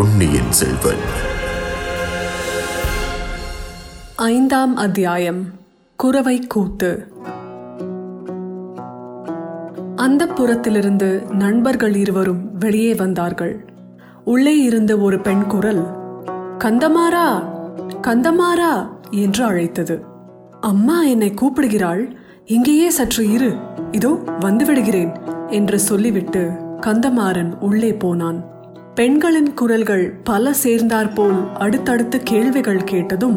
பொன்னியின் செல்வன். 5ஆம் அத்தியாயம், குரவை கூத்து. அந்தப்புரத்திலிருந்து நண்பர்கள் இருவரும் வெளியே வந்தார்கள். உள்ளே இருந்த ஒரு பெண் குரல், கந்தமாரா, கந்தமாரா என்று அழைத்தது. அம்மா என்னை கூப்பிடுகிறாள், இங்கேயே சற்று இரு, இதோ வந்துவிடுகிறேன் என்று சொல்லிவிட்டு கந்தமாறன் உள்ளே போனான். பெண்களின் குரல்கள் பல சேர்ந்தாற்போல் அடுத்தடுத்த கேள்விகள் கேட்டதும்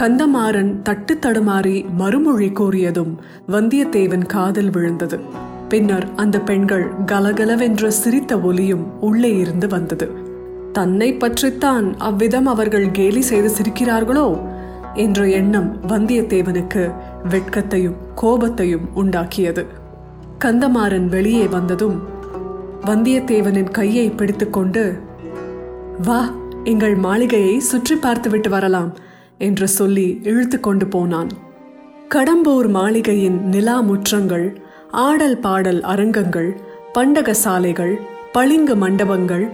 கந்தமாறன் தட்டு தடுமாறி மறுமொழி கூறியதும் வந்தியத்தேவன் காதில் விழுந்தது. பின்னர் அந்த பெண்கள் கலகலவென்ற சிரித்த ஒலியும் உள்ளே இருந்து வந்தது. தன்னை பற்றித்தான் அவ்விதம் அவர்கள் கேலி செய்து சிரிக்கிறார்களோ என்ற எண்ணம் வந்தியத்தேவனுக்கு வெட்கத்தையும் கோபத்தையும் உண்டாக்கியது. கந்தமாறன் வெளியே வந்ததும் வந்தியத்தேவனின் கையை பிடித்துக்கொண்டு, வா, எங்கள் மாளிகையை சுற்றி பார்த்துவிட்டு வரலாம் என்று சொல்லி இழுத்து கொண்டு போனான். கடம்பூர் மாளிகையின் நிலா முற்றங்கள், ஆடல் பாடல் அரங்கங்கள், பண்டக சாலைகள், பளிங்கு மண்டபங்கள்,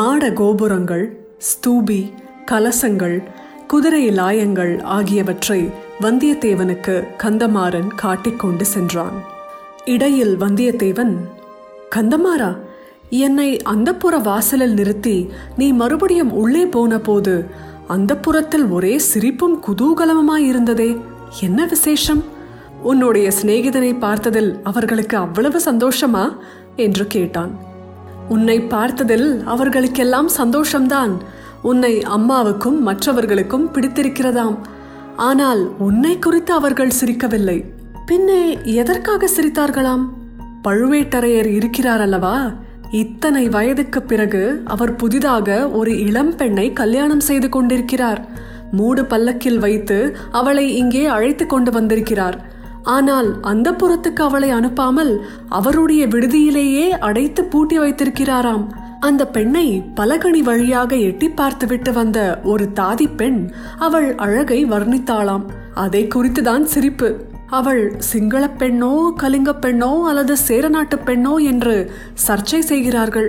மாட கோபுரங்கள், ஸ்தூபி, கலசங்கள், குதிரை லாயங்கள் ஆகியவற்றை வந்தியத்தேவனுக்கு கந்தமாறன் காட்டிக்கொண்டு சென்றான். இடையில் வந்தியத்தேவன், கந்தமாரா, என்னை அந்தப்புற வாசலில் நிறுத்தி நீ மறுபடியும் உள்ளே போன போது அந்தப்புறத்தில் ஒரே சிரிப்பும் குதூகலமாயிருந்ததே, என்ன விசேஷம்? உன்னுடைய சிநேகிதனை பார்த்ததில் அவர்களுக்கு அவ்வளவு சந்தோஷமா என்று கேட்டான். உன்னை பார்த்ததில் அவர்களுக்கெல்லாம் சந்தோஷம்தான். உன்னை அம்மாவுக்கும் மற்றவர்களுக்கும் பிடித்திருக்கிறதாம். ஆனால் உன்னை குறித்து அவர்கள் சிரிக்கவில்லை. பின்னே எதற்காக சிரித்தார்களாம்? பழுவேட்டரையர் இருக்கிறார் அல்லவா, இத்தனை வயதுக்கு பிறகு அவர் புதிதாக ஒரு இளம் பெண்ணை கல்யாணம் செய்து கொண்டிருக்கிறார். மூடு பல்லக்கில் வைத்து அவளை இங்கே அழைத்து கொண்டு வந்திருக்கிறார். ஆனால் அந்த புறத்துக்கு அவளை அனுப்பாமல் அவருடைய விடுதியிலேயே அடைத்து பூட்டி வைத்திருக்கிறாராம். அந்த பெண்ணை பலகணி வழியாக எட்டி பார்த்துவிட்டு வந்த ஒரு தாதி பெண் அவள் அழகை வர்ணித்தாளாம். அதை குறித்துதான் சிரிப்பு. அவள் சிங்கள பெண்ணோ, கலிங்க பெண்ணோ அல்லது சேரநாட்டு பெண்ணோ என்று சர்ச்சை செய்கிறார்கள்.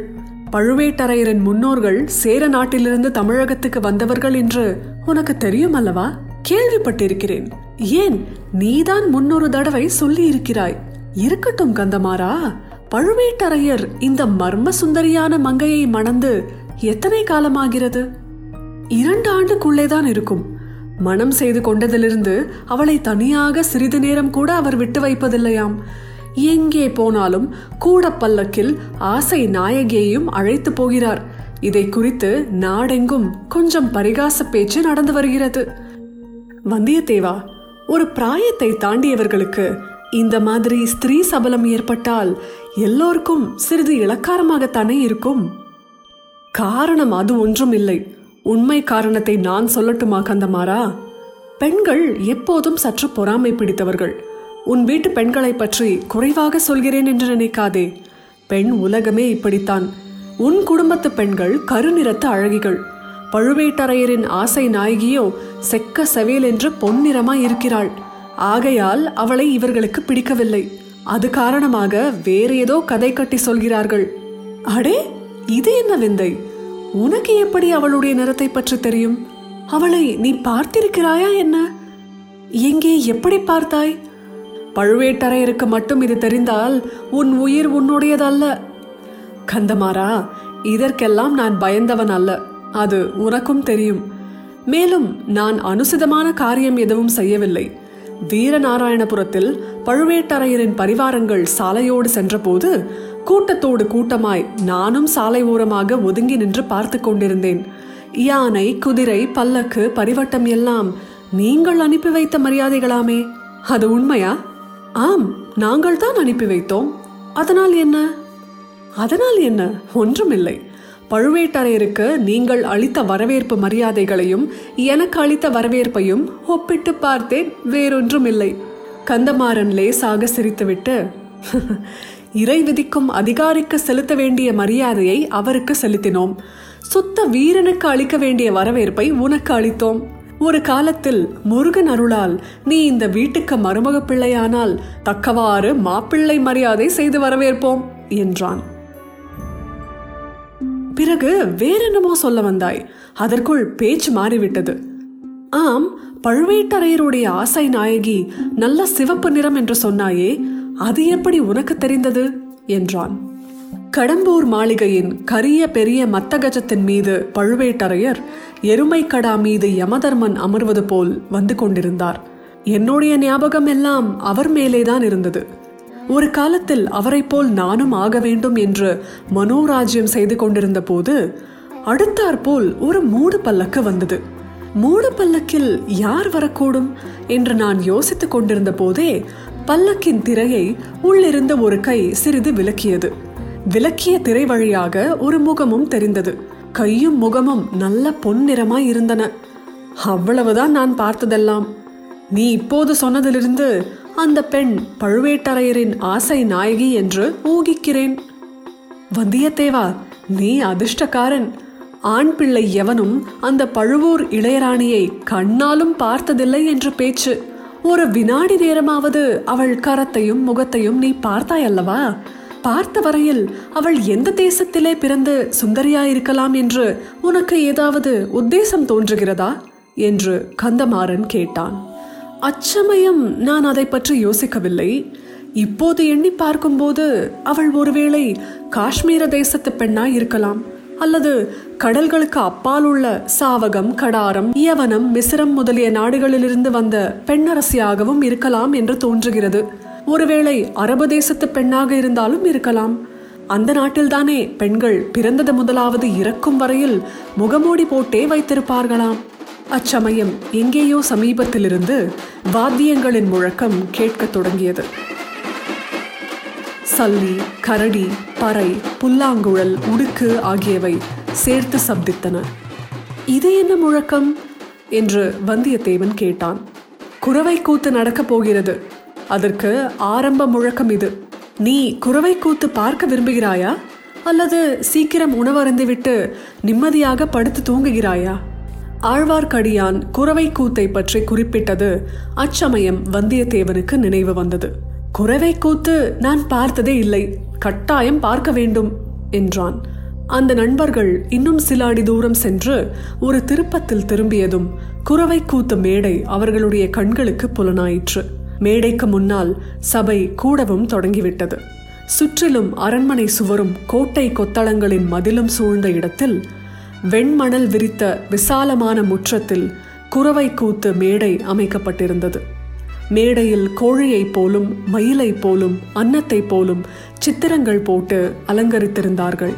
பழுவேட்டரையரின் முன்னோர்கள் சேர நாட்டிலிருந்து தமிழகத்துக்கு வந்தவர்கள் என்று உனக்கு தெரியும் அல்லவா? கேள்விப்பட்டிருக்கிறேன். ஏன், நீதான் முன்னொரு தடவை சொல்லி இருக்கிறாய். இருக்கட்டும் கந்தமாரா, பழுவேட்டரையர் இந்த மர்ம சுந்தரியான மங்கையை மணந்து எத்தனை காலமாகிறது? 2 ஆண்டுக்குள்ளேதான் இருக்கும். மனம் செய்து கொண்டதிலிருந்து அவளை தனியாக சிறிது நேரம் கூட அவர் விட்டு வைப்பதில்லையாம். எங்கே போனாலும் கூட பல்லக்கில் ஆசை நாயகியையும் அழைத்து போகிறார். இதை குறித்து நாடெங்கும் கொஞ்சம் பரிகாச பேச்சு நடந்து வருகிறது. வந்தியத்தேவா, ஒரு பிராயத்தை தாண்டியவர்களுக்கு இந்த மாதிரி ஸ்திரீ சபலம் ஏற்பட்டால் எல்லோருக்கும் சிறிது இளக்காரமாகத்தானே இருக்கும். காரணம் அது ஒன்றும் இல்லை. உண்மை காரணத்தை நான் சொல்லட்டுமா கந்தமாரா? பெண்கள் எப்போதும் சற்று பொறாமை பிடித்தவர்கள். உன் வீட்டு பெண்களை பற்றி குறைவாக சொல்கிறேன் என்று நினைக்காதே. பெண் உலகமே இப்படித்தான். உன் குடும்பத்து பெண்கள் கருநிறத்து அழகிகள். பழுவேட்டரையரின் ஆசை நாயகியோ செக்க செவேல் என்று பொன்னிறமாய் இருக்கிறாள். ஆகையால் அவளை இவர்களுக்கு பிடிக்கவில்லை. அது காரணமாக வேறு ஏதோ கதை கட்டி சொல்கிறார்கள். அடே, இது என்ன விந்தை? உனக்கு எப்படி அவளுடைய நிறத்தை பற்றி தெரியும்? அவளை நீ பார்த்திருக்கிறாயா என்ன? எங்கே, எப்படி பார்த்தாய்? பழுவேட்டரையருக்கு மட்டும் இது தெரிந்தால் உன் உயிர் உன்னுடையதல்ல. கந்தமாரா, இதற்கெல்லாம் நான் பயந்தவன் அல்ல, அது உனக்கும் தெரியும். மேலும் நான் அனுசிதமான காரியம் எதுவும் செய்யவில்லை. வீரநாராயணபுரத்தில் பழுவேட்டரையரின் பரிவாரங்கள் சாலையோடு சென்றபோது கூட்டத்தோடு கூட்டமாய் நானும் சாலை ஓரமாக ஒதுங்கி நின்று பார்த்து கொண்டிருந்தேன். யானை, குதிரை, பல்லக்கு, பரிவட்டம் எல்லாம் நீங்கள் அனுப்பி வைத்த மரியாதைகளாமே, அது உண்மையா? ஆம், நாங்கள் தான் அனுப்பி வைத்தோம். அதனால் என்ன? அதனால் என்ன, ஒன்றுமில்லை. பழுவேட்டரையருக்கு நீங்கள் அளித்த வரவேற்பு மரியாதைகளையும் எனக்கு அளித்த வரவேற்பையும் ஒப்பிட்டு பார்த்தேன், வேறொன்றும் இல்லை. கந்தமாறன் லேசாக சிரித்துவிட்டு, இறை விதிக்கும் அதிகாரிக்கு செலுத்த வேண்டிய மரியாதையை அவருக்கு செலுத்தினோம். சுத்த வீரனுக்கு அளிக்க வேண்டிய வரவேற்பை உனக்கு அளித்தோம். ஒரு காலத்தில் முருகன் அருளால் நீ இந்த வீட்டுக்கு மருமக பிள்ளையானால் தக்கவாறு மாப்பிள்ளை மரியாதை செய்து வரவேற்போம் என்றான். பிறகு வேறென்னமோ சொல்ல வந்தாய். அதற்குள் பேச்சு மாறிவிட்டது. ஆம், பழுவேட்டரையருடைய ஆசை நாயகி நல்ல சிவப்பு நிறம் என்று சொன்னாயே, அது எப்படி உனக்கு தெரிந்தது என்றான். கடம்பூர் மாளிகையின் கரிய பெரிய மத்தகஜத்தின் மீது பழுவேட்டரையர் எருமைக்கடா மீது யமதர்மன் அமர்வது போல் வந்து கொண்டிருந்தார். என்னுடைய ஞாபகம் எல்லாம் அவர் மேலேதான் இருந்தது. ஒரு காலத்தில் அவரை போல் நானும் ஆக வேண்டும் என்று மனோராஜ்யம் செய்து கொண்டிருந்த போது அடுத்தாற்போல் ஒரு மூடு பல்லக்கு வந்தது. மூடு பல்லக்கில் யார் வரக்கூடும் என்று நான் யோசித்துக் கொண்டிருந்த போதே பல்லக்கின் திரையை உள்ளிருந்த ஒரு கை சிறிது விலக்கியது. விலக்கிய திரை வழியாக ஒரு முகமும் தெரிந்தது. கையும் முகமும் நல்ல பொன்னிறமாய் இருந்தன. அவ்வளவுதான் நான் பார்த்ததெல்லாம். நீ இப்போது சொன்னதிலிருந்து அந்த பெண் பழுவேட்டரையரின் ஆசை நாயகி என்று ஊகிக்கிறேன். வந்தியத்தேவா, நீ அதிர்ஷ்டக்காரன். ஆண் பிள்ளை எவனும் அந்த பழுவூர் இளையராணியை கண்ணாலும் பார்த்ததில்லை என்று பேச்சு. ஒரு வினாடி நேரமாவது அவள் கரத்தையும் முகத்தையும் நீ பார்த்தாயல்லவா? பார்த்த வரையில் அவள் எந்த தேசத்திலே பிறந்து சுந்தரியாயிருக்கலாம் என்று உனக்கு ஏதாவது உத்தேசம் தோன்றுகிறதா என்று கந்தமாறன் கேட்டான். அச்சமயம் நான் அதை பற்றி யோசிக்கவில்லை. இப்போது எண்ணி பார்க்கும்போது அவள் ஒருவேளை காஷ்மீர தேசத்து பெண்ணாய் இருக்கலாம், அல்லது கடல்களுக்கு அப்பால் உள்ள சாவகம், கடாரம், யவனம், மிசிரம் முதலிய நாடுகளிலிருந்து வந்த பெண்ணரசியாகவும் இருக்கலாம் என்று தோன்றுகிறது. ஒருவேளை அரபு தேசத்து பெண்ணாக இருந்தாலும் இருக்கலாம். அந்த நாட்டில்தானே பெண்கள் பிறந்தது முதலாவது இறக்கும் வரையில் முகமூடி போட்டே வைத்திருப்பார்களாம். அச்சமயம் எங்கேயோ சமீபத்திலிருந்து வாத்தியங்களின் முழக்கம் கேட்கத் தொடங்கியது. சல்லி, கரடி, பறை, புல்லாங்குழல், உடுக்கு ஆகியவை சேர்த்து சப்தித்தன. இது என்ன முழக்கம் என்று வந்தியத்தேவன் கேட்டான். குரவை கூத்து நடக்கப் போகிறது, அதற்கு ஆரம்ப முழக்கம் இது. நீ குரவை கூத்து பார்க்க விரும்புகிறாயா, அல்லது சீக்கிரம் உணவருந்துவிட்டு நிம்மதியாக படுத்து தூங்குகிறாயா? ஆழ்வார்க்கடியான் குரவை கூத்தை பற்றி குறிப்பிட்டது அச்சமயம் வந்தியத்தேவனுக்கு நினைவு வந்தது. குரவை கூத்து நான் பார்த்ததே இல்லை, கட்டாயம் பார்க்க வேண்டும் என்றான். அந்த நண்பர்கள் இன்னும் சில அடி தூரம் சென்று ஒரு திருப்பத்தில் திரும்பியதும் குரவை கூத்து மேடை அவர்களுடைய கண்களுக்கு புலனாயிற்று. மேடைக்கு முன்னால் சபை கூடவும் தொடங்கிவிட்டது. சுற்றிலும் அரண்மனை சுவரும் கோட்டை கொத்தளங்களின் மதிலும் சூழ்ந்த இடத்தில் வெண்மணல் விரித்த விசாலமான முற்றத்தில் குரவை கூத்து மேடை அமைக்கப்பட்டிருந்தது. மேடையில் கோழியைப் போலும் மயிலை போலும் அன்னத்தை போலும் சித்திரங்கள் போட்டு அலங்கரித்திருந்தார்கள்.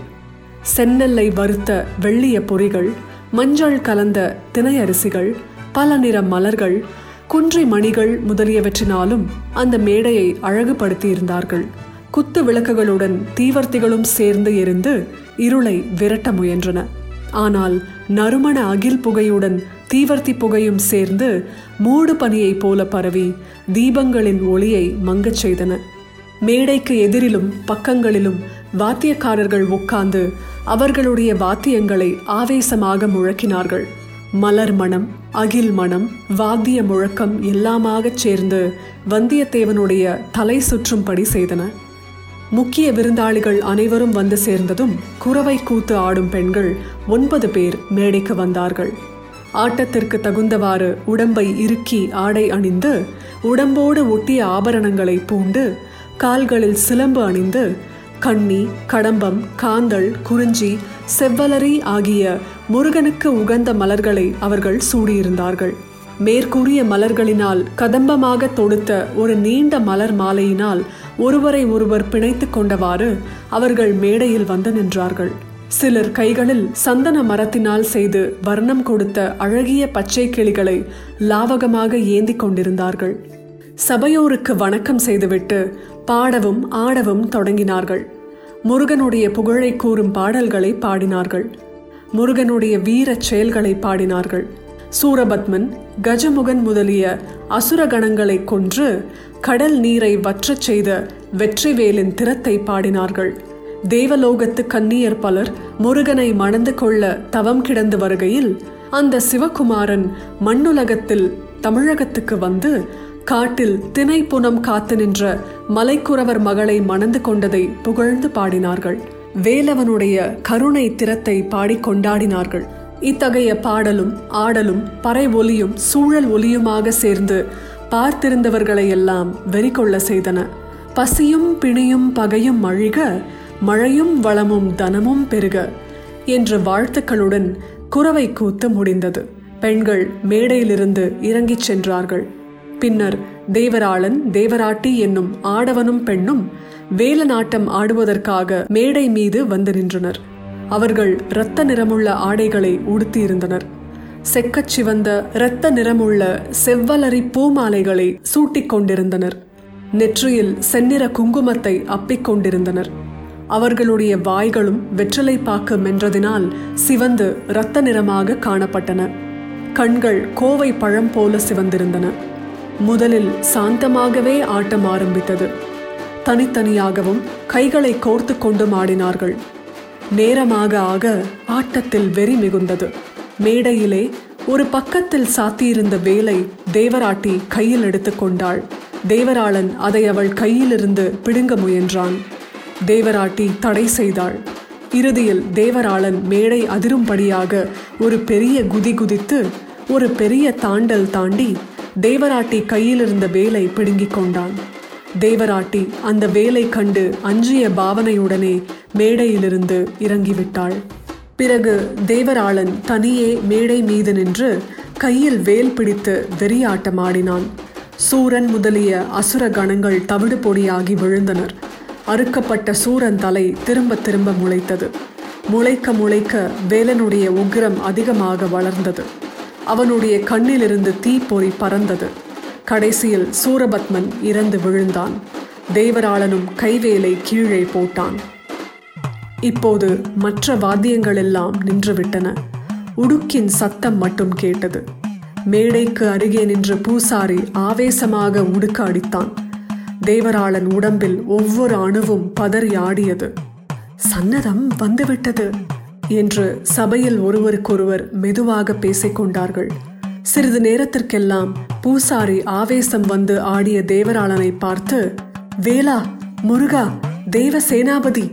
செந்நெல்லை வறுத்த வெள்ளிய பொறிகள், மஞ்சள் கலந்த திணையரிசிகள், பல நிற மலர்கள், குன்றி மணிகள் முதலியவற்றினாலும் அந்த மேடையை அழகுபடுத்தியிருந்தார்கள். குத்து விளக்குகளுடன் தீவர்த்திகளும் சேர்ந்து எரிந்து இருளை விரட்ட முயன்றன. ஆனால் நறுமண அகில் புகையுடன் தீவர்த்தி புகையும் சேர்ந்து மூடு பனியைப் போல பரவி தீபங்களின் ஒளியை மங்கச் செய்தன. மேடைக்கு எதிரிலும் பக்கங்களிலும் வாத்தியக்காரர்கள் உட்கார்ந்து அவர்களுடைய வாத்தியங்களை ஆவேசமாக முழக்கினார்கள். மலர் மணம், அகில் மணம், வாத்திய முழக்கம் எல்லாமாகச் சேர்ந்து வந்தியத்தேவனுடைய தலை சுற்றும்படி செய்தன. முக்கிய விருந்தாளிகள் அனைவரும் வந்து சேர்ந்ததும் குரவை கூத்து ஆடும் பெண்கள் 9 பேர் மேடைக்கு வந்தார்கள். ஆட்டத்திற்கு தகுந்தவாறு உடம்பை இறுக்கி ஆடை அணிந்து, உடம்போடு ஒட்டிய ஆபரணங்களை பூண்டு, கால்களில் சிலம்பு அணிந்து, கண்ணி, கடம்பம், காந்தல், குறிஞ்சி, செவ்வலரி ஆகிய முருகனுக்கு உகந்த மலர்களை அவர்கள் சூடியிருந்தார்கள். மேற்கூறிய மலர்களினால் கதம்பமாக தொடுத்த ஒரு நீண்ட மலர் மாலையினால் ஒருவரை ஒருவர் பிணைத்து கொண்டவாறு அவர்கள் மேடையில் வந்து நின்றார்கள். சிலர் கைகளில் சந்தன மரத்தினால் செய்து வர்ணம் கொடுத்த அழகிய பச்சை கிளிகளை லாவகமாக ஏந்தி கொண்டிருந்தார்கள். சபையோருக்கு வணக்கம் செய்துவிட்டு பாடவும் ஆடவும் தொடங்கினார்கள். முருகனுடைய புகழை கூறும் பாடல்களை பாடினார்கள். முருகனுடைய வீர செயல்களை பாடினார்கள். சூரபத்மன், கஜமுகன் முதலிய அசுர கணங்களை கொன்று கடல் நீரை வற்றச் செய்த வெற்றிவேலின் திறத்தை பாடினார்கள். தேவலோகத்து கன்னியர் பலர் முருகனை மணந்து கொள்ள தவம் கிடந்து வருகையில் அந்த சிவகுமாரன் மண்ணுலகத்தில் தமிழகத்துக்கு வந்து காட்டில் திணைப்புனம் காத்து நின்ற மலைக்குறவர் மகளை மணந்து கொண்டதை புகழ்ந்து பாடினார்கள். வேலவனுடைய கருணை திறத்தை பாடி கொண்டாடினார்கள். இத்தகைய பாடலும் ஆடலும் பறை ஒலியும் சூழல் ஒலியுமாக சேர்ந்து பார்த்திருந்தவர்களையெல்லாம் வெறிகொள்ள செய்தன. பசியும் பிணியும் பகையும் அழிக, மழையும் வளமும் தனமும் பெருக என்ற வாழ்த்துக்களுடன் குரவை கூத்து முடிந்தது. பெண்கள் மேடையிலிருந்து இறங்கிச் சென்றார்கள். பின்னர் தேவராளன் தேவராட்டி என்னும் ஆடவனும் பெண்ணும் வேலநாட்டம் ஆடுவதற்காக மேடை மீது வந்து நின்றனர். அவர்கள் இரத்த நிறமுள்ள ஆடைகளை உடுத்தியிருந்தனர். செக்கச் சிவந்த இரத்த நிறமுள்ள செவ்வலரி பூமாலைகளை சூட்டிக் கொண்டிருந்தனர். நெற்றியில் செந்நிற குங்குமத்தை அப்பிக் கொண்டிருந்தனர். அவர்களுடைய வாய்களும் வெற்றிலை பாக்கு மென்றதினால் சிவந்து இரத்த நிறமாக காணப்பட்டன. கண்கள் கோவை பழம் போல சிவந்திருந்தன. முதலில் சாந்தமாகவே ஆட்டம் ஆரம்பித்தது. தனித்தனியாகவும் கைகளை கோர்த்து கொண்டு ஆடினார்கள். நேரமாக ஆக ஆட்டத்தில் வெறி மிகுந்தது. மேடையிலே ஒரு பக்கத்தில் சாத்தியிருந்த வேலை தேவராட்டி கையில் எடுத்து கொண்டாள். தேவராளன் அதை அவள் கையிலிருந்து பிடுங்க முயன்றான். தேவராட்டி தடை செய்தாள். இறுதியில் தேவராளன் மேடை அதிரும்படியாக ஒரு பெரிய குதி குதித்து ஒரு பெரிய தாண்டல் தாண்டி தேவராட்டி கையிலிருந்த வேலை பிடுங்கிக் கொண்டான். தேவராட்டி அந்த வேலை கண்டு அஞ்சிய பாவனையுடனே மேடையிலிருந்து இறங்கிவிட்டாள். பிறகு தேவராளன் தனியே மேடை மீது நின்று கையில் வேல் பிடித்து வெறியாட்டமாடினான். சூரன் முதலிய அசுர கணங்கள் தவிடு பொடியாகி விழுந்தனர். அறுக்கப்பட்ட சூரன் தலை திரும்ப திரும்ப முளைத்தது. முளைக்க முளைக்க வேலனுடைய உக்கிரம் அதிகமாக வளர்ந்தது. அவனுடைய கண்ணிலிருந்து தீப்பொறி பறந்தது. கடைசியில் சூரபத்மன் இறந்து விழுந்தான். தேவராளனும் கைவேலை கீழே போட்டான். இப்போது மற்ற வாத்தியங்களெல்லாம் நின்றுவிட்டன. உடுக்கின் சத்தம் மட்டும் கேட்டது. மேடைக்கு அருகே நின்று பூசாரி ஆவேசமாக உடுக்க அடித்தான். தேவராளன் உடம்பில் ஒவ்வொரு அணுவும் பதறி ஆடியது. சன்னதம் வந்துவிட்டது என்று சபையில் ஒருவருக்கொருவர் மெதுவாக பேசிக்கொண்டார்கள். சிறிது நேரத்திற்கெல்லாம் பூசாரி ஆவேசம் வந்து ஆடிய தேவராளனை பார்த்து, வேலா, முருகா, தேவசேனாபதி,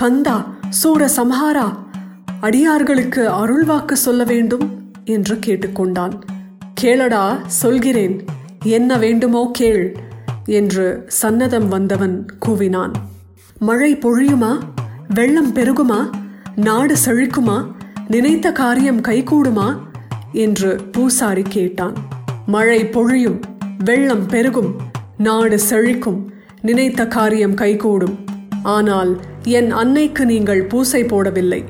கந்தா, சூர சம்ஹாரா, அடியார்களுக்கு அருள்வாக்கு சொல்ல வேண்டும் என்று கேட்டுக்கொண்டான். கேளடா, சொல்கிறேன், என்ன வேண்டுமோ கேள் என்று சன்னதம் வந்தவன் கூவினான். மழை பொழியுமா? வெள்ளம் பெருகுமா? நாடு செழிக்குமா? நினைத்த காரியம் கைகூடுமா என்று பூசாரி கேட்டான். மழை பொழியும், வெள்ளம் பெருகும், நாடு செழிக்கும், நினைத்த காரியம் கைகூடும். ஆனால் என் அன்னைக்கு நீங்கள் பூசை போடவில்லை.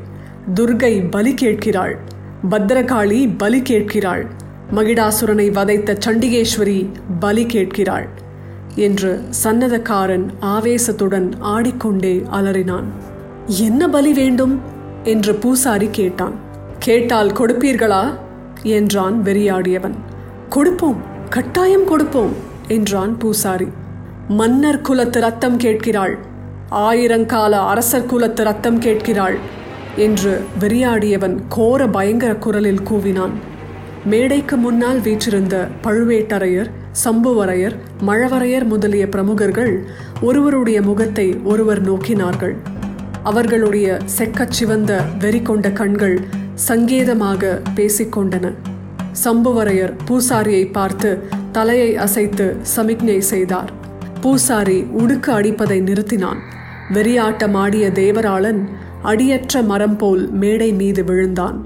துர்கை பலி கேட்கிறாள், பத்ரகாளி பலி கேட்கிறாள், மகிடாசுரனை வதைத்த சண்டிகேஸ்வரி பலி கேட்கிறாள் என்று சன்னதக்காரன் ஆவேசத்துடன் ஆடிக்கொண்டே அலறினான். என்ன பலி வேண்டும் என்று பூசாரி கேட்டான். கேட்டால் கொடுப்பீர்களா என்றான் வெறியாடியவன். கொடுப்போம், கட்டாயம் கொடுப்போம் என்றான் பூசாரி. மன்னர் குலத்து ரத்தம் கேட்கிறாள், ஆயிரங்கால அரசர் குலத்து ரத்தம் கேட்கிறாள் என்று வெறியாடியவன் கோர பயங்கர குரலில் கூவினான். மேடைக்கு முன்னால் வீற்றிருந்த பழுவேட்டரையர், சம்புவரையர், மழவரையர் முதலிய பிரமுகர்கள் ஒருவருடைய முகத்தை ஒருவர் நோக்கினார்கள். அவர்களுடைய செக்கச் சிவந்த வெறி கொண்ட கண்கள் சங்கேதமாக பேசிக்கொண்டன. சம்புவரையர் பூசாரியை பார்த்து தலையை அசைத்து சமிக்ஞை செய்தார். பூசாரி உடுக்க அடிப்பதை நிறுத்தினான். வெறியாட்டமாடிய தேவராளன் அடியற்ற மரம் போல் மேடை மீது விழுந்தான்.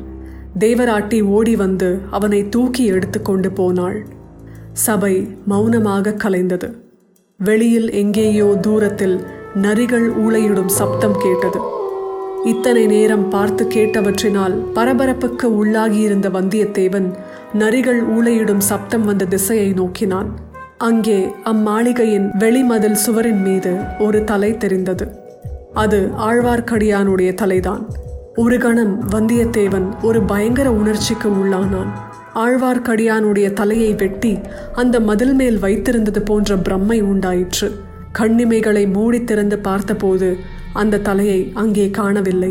தேவராட்டி ஓடி வந்து அவனை தூக்கி எடுத்து கொண்டு போனாள். சபை மௌனமாக கலைந்தது. வெளியில் எங்கேயோ தூரத்தில் நரிகள் ஊளையிடும் சப்தம் கேட்டது. இத்தனை நேரம் பார்த்து கேட்டவற்றினால் பரபரப்புக்கு உள்ளாகியிருந்த வந்தியத்தேவன் நரிகள் ஊளையிடும் சப்தம் வந்த திசையை நோக்கினான். அங்கே அம்மாளிகையின் வெளிமதில் சுவரின் மீது ஒரு தலை தெரிந்தது. அது ஆழ்வார்க்கடியானுடைய தலைதான். ஒரு கணம் வந்தியத்தேவன் ஒரு பயங்கர உணர்ச்சிக்கு உள்ளானான். ஆழ்வார்க்கடியானுடைய தலையை வெட்டி அந்த மதில் மேல் வைத்திருந்தது போன்ற பிரம்மை உண்டாயிற்று. கண்ணிமைகளை மூடி திறந்து பார்த்தபோது அந்த தலையை அங்கே காணவில்லை.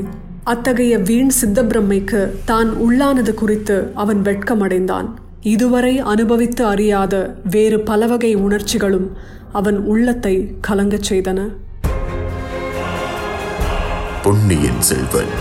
அத்தகைய வீண் சித்த பிரம்மைக்கு தான் உள்ளானது குறித்து அவன் வெட்கமடைந்தான். இதுவரை அனுபவித்து அறியாத வேறு பலவகை உணர்ச்சிகளும் அவன் உள்ளத்தை கலங்கச் செய்தன. பொன்னியின் செல்வன்.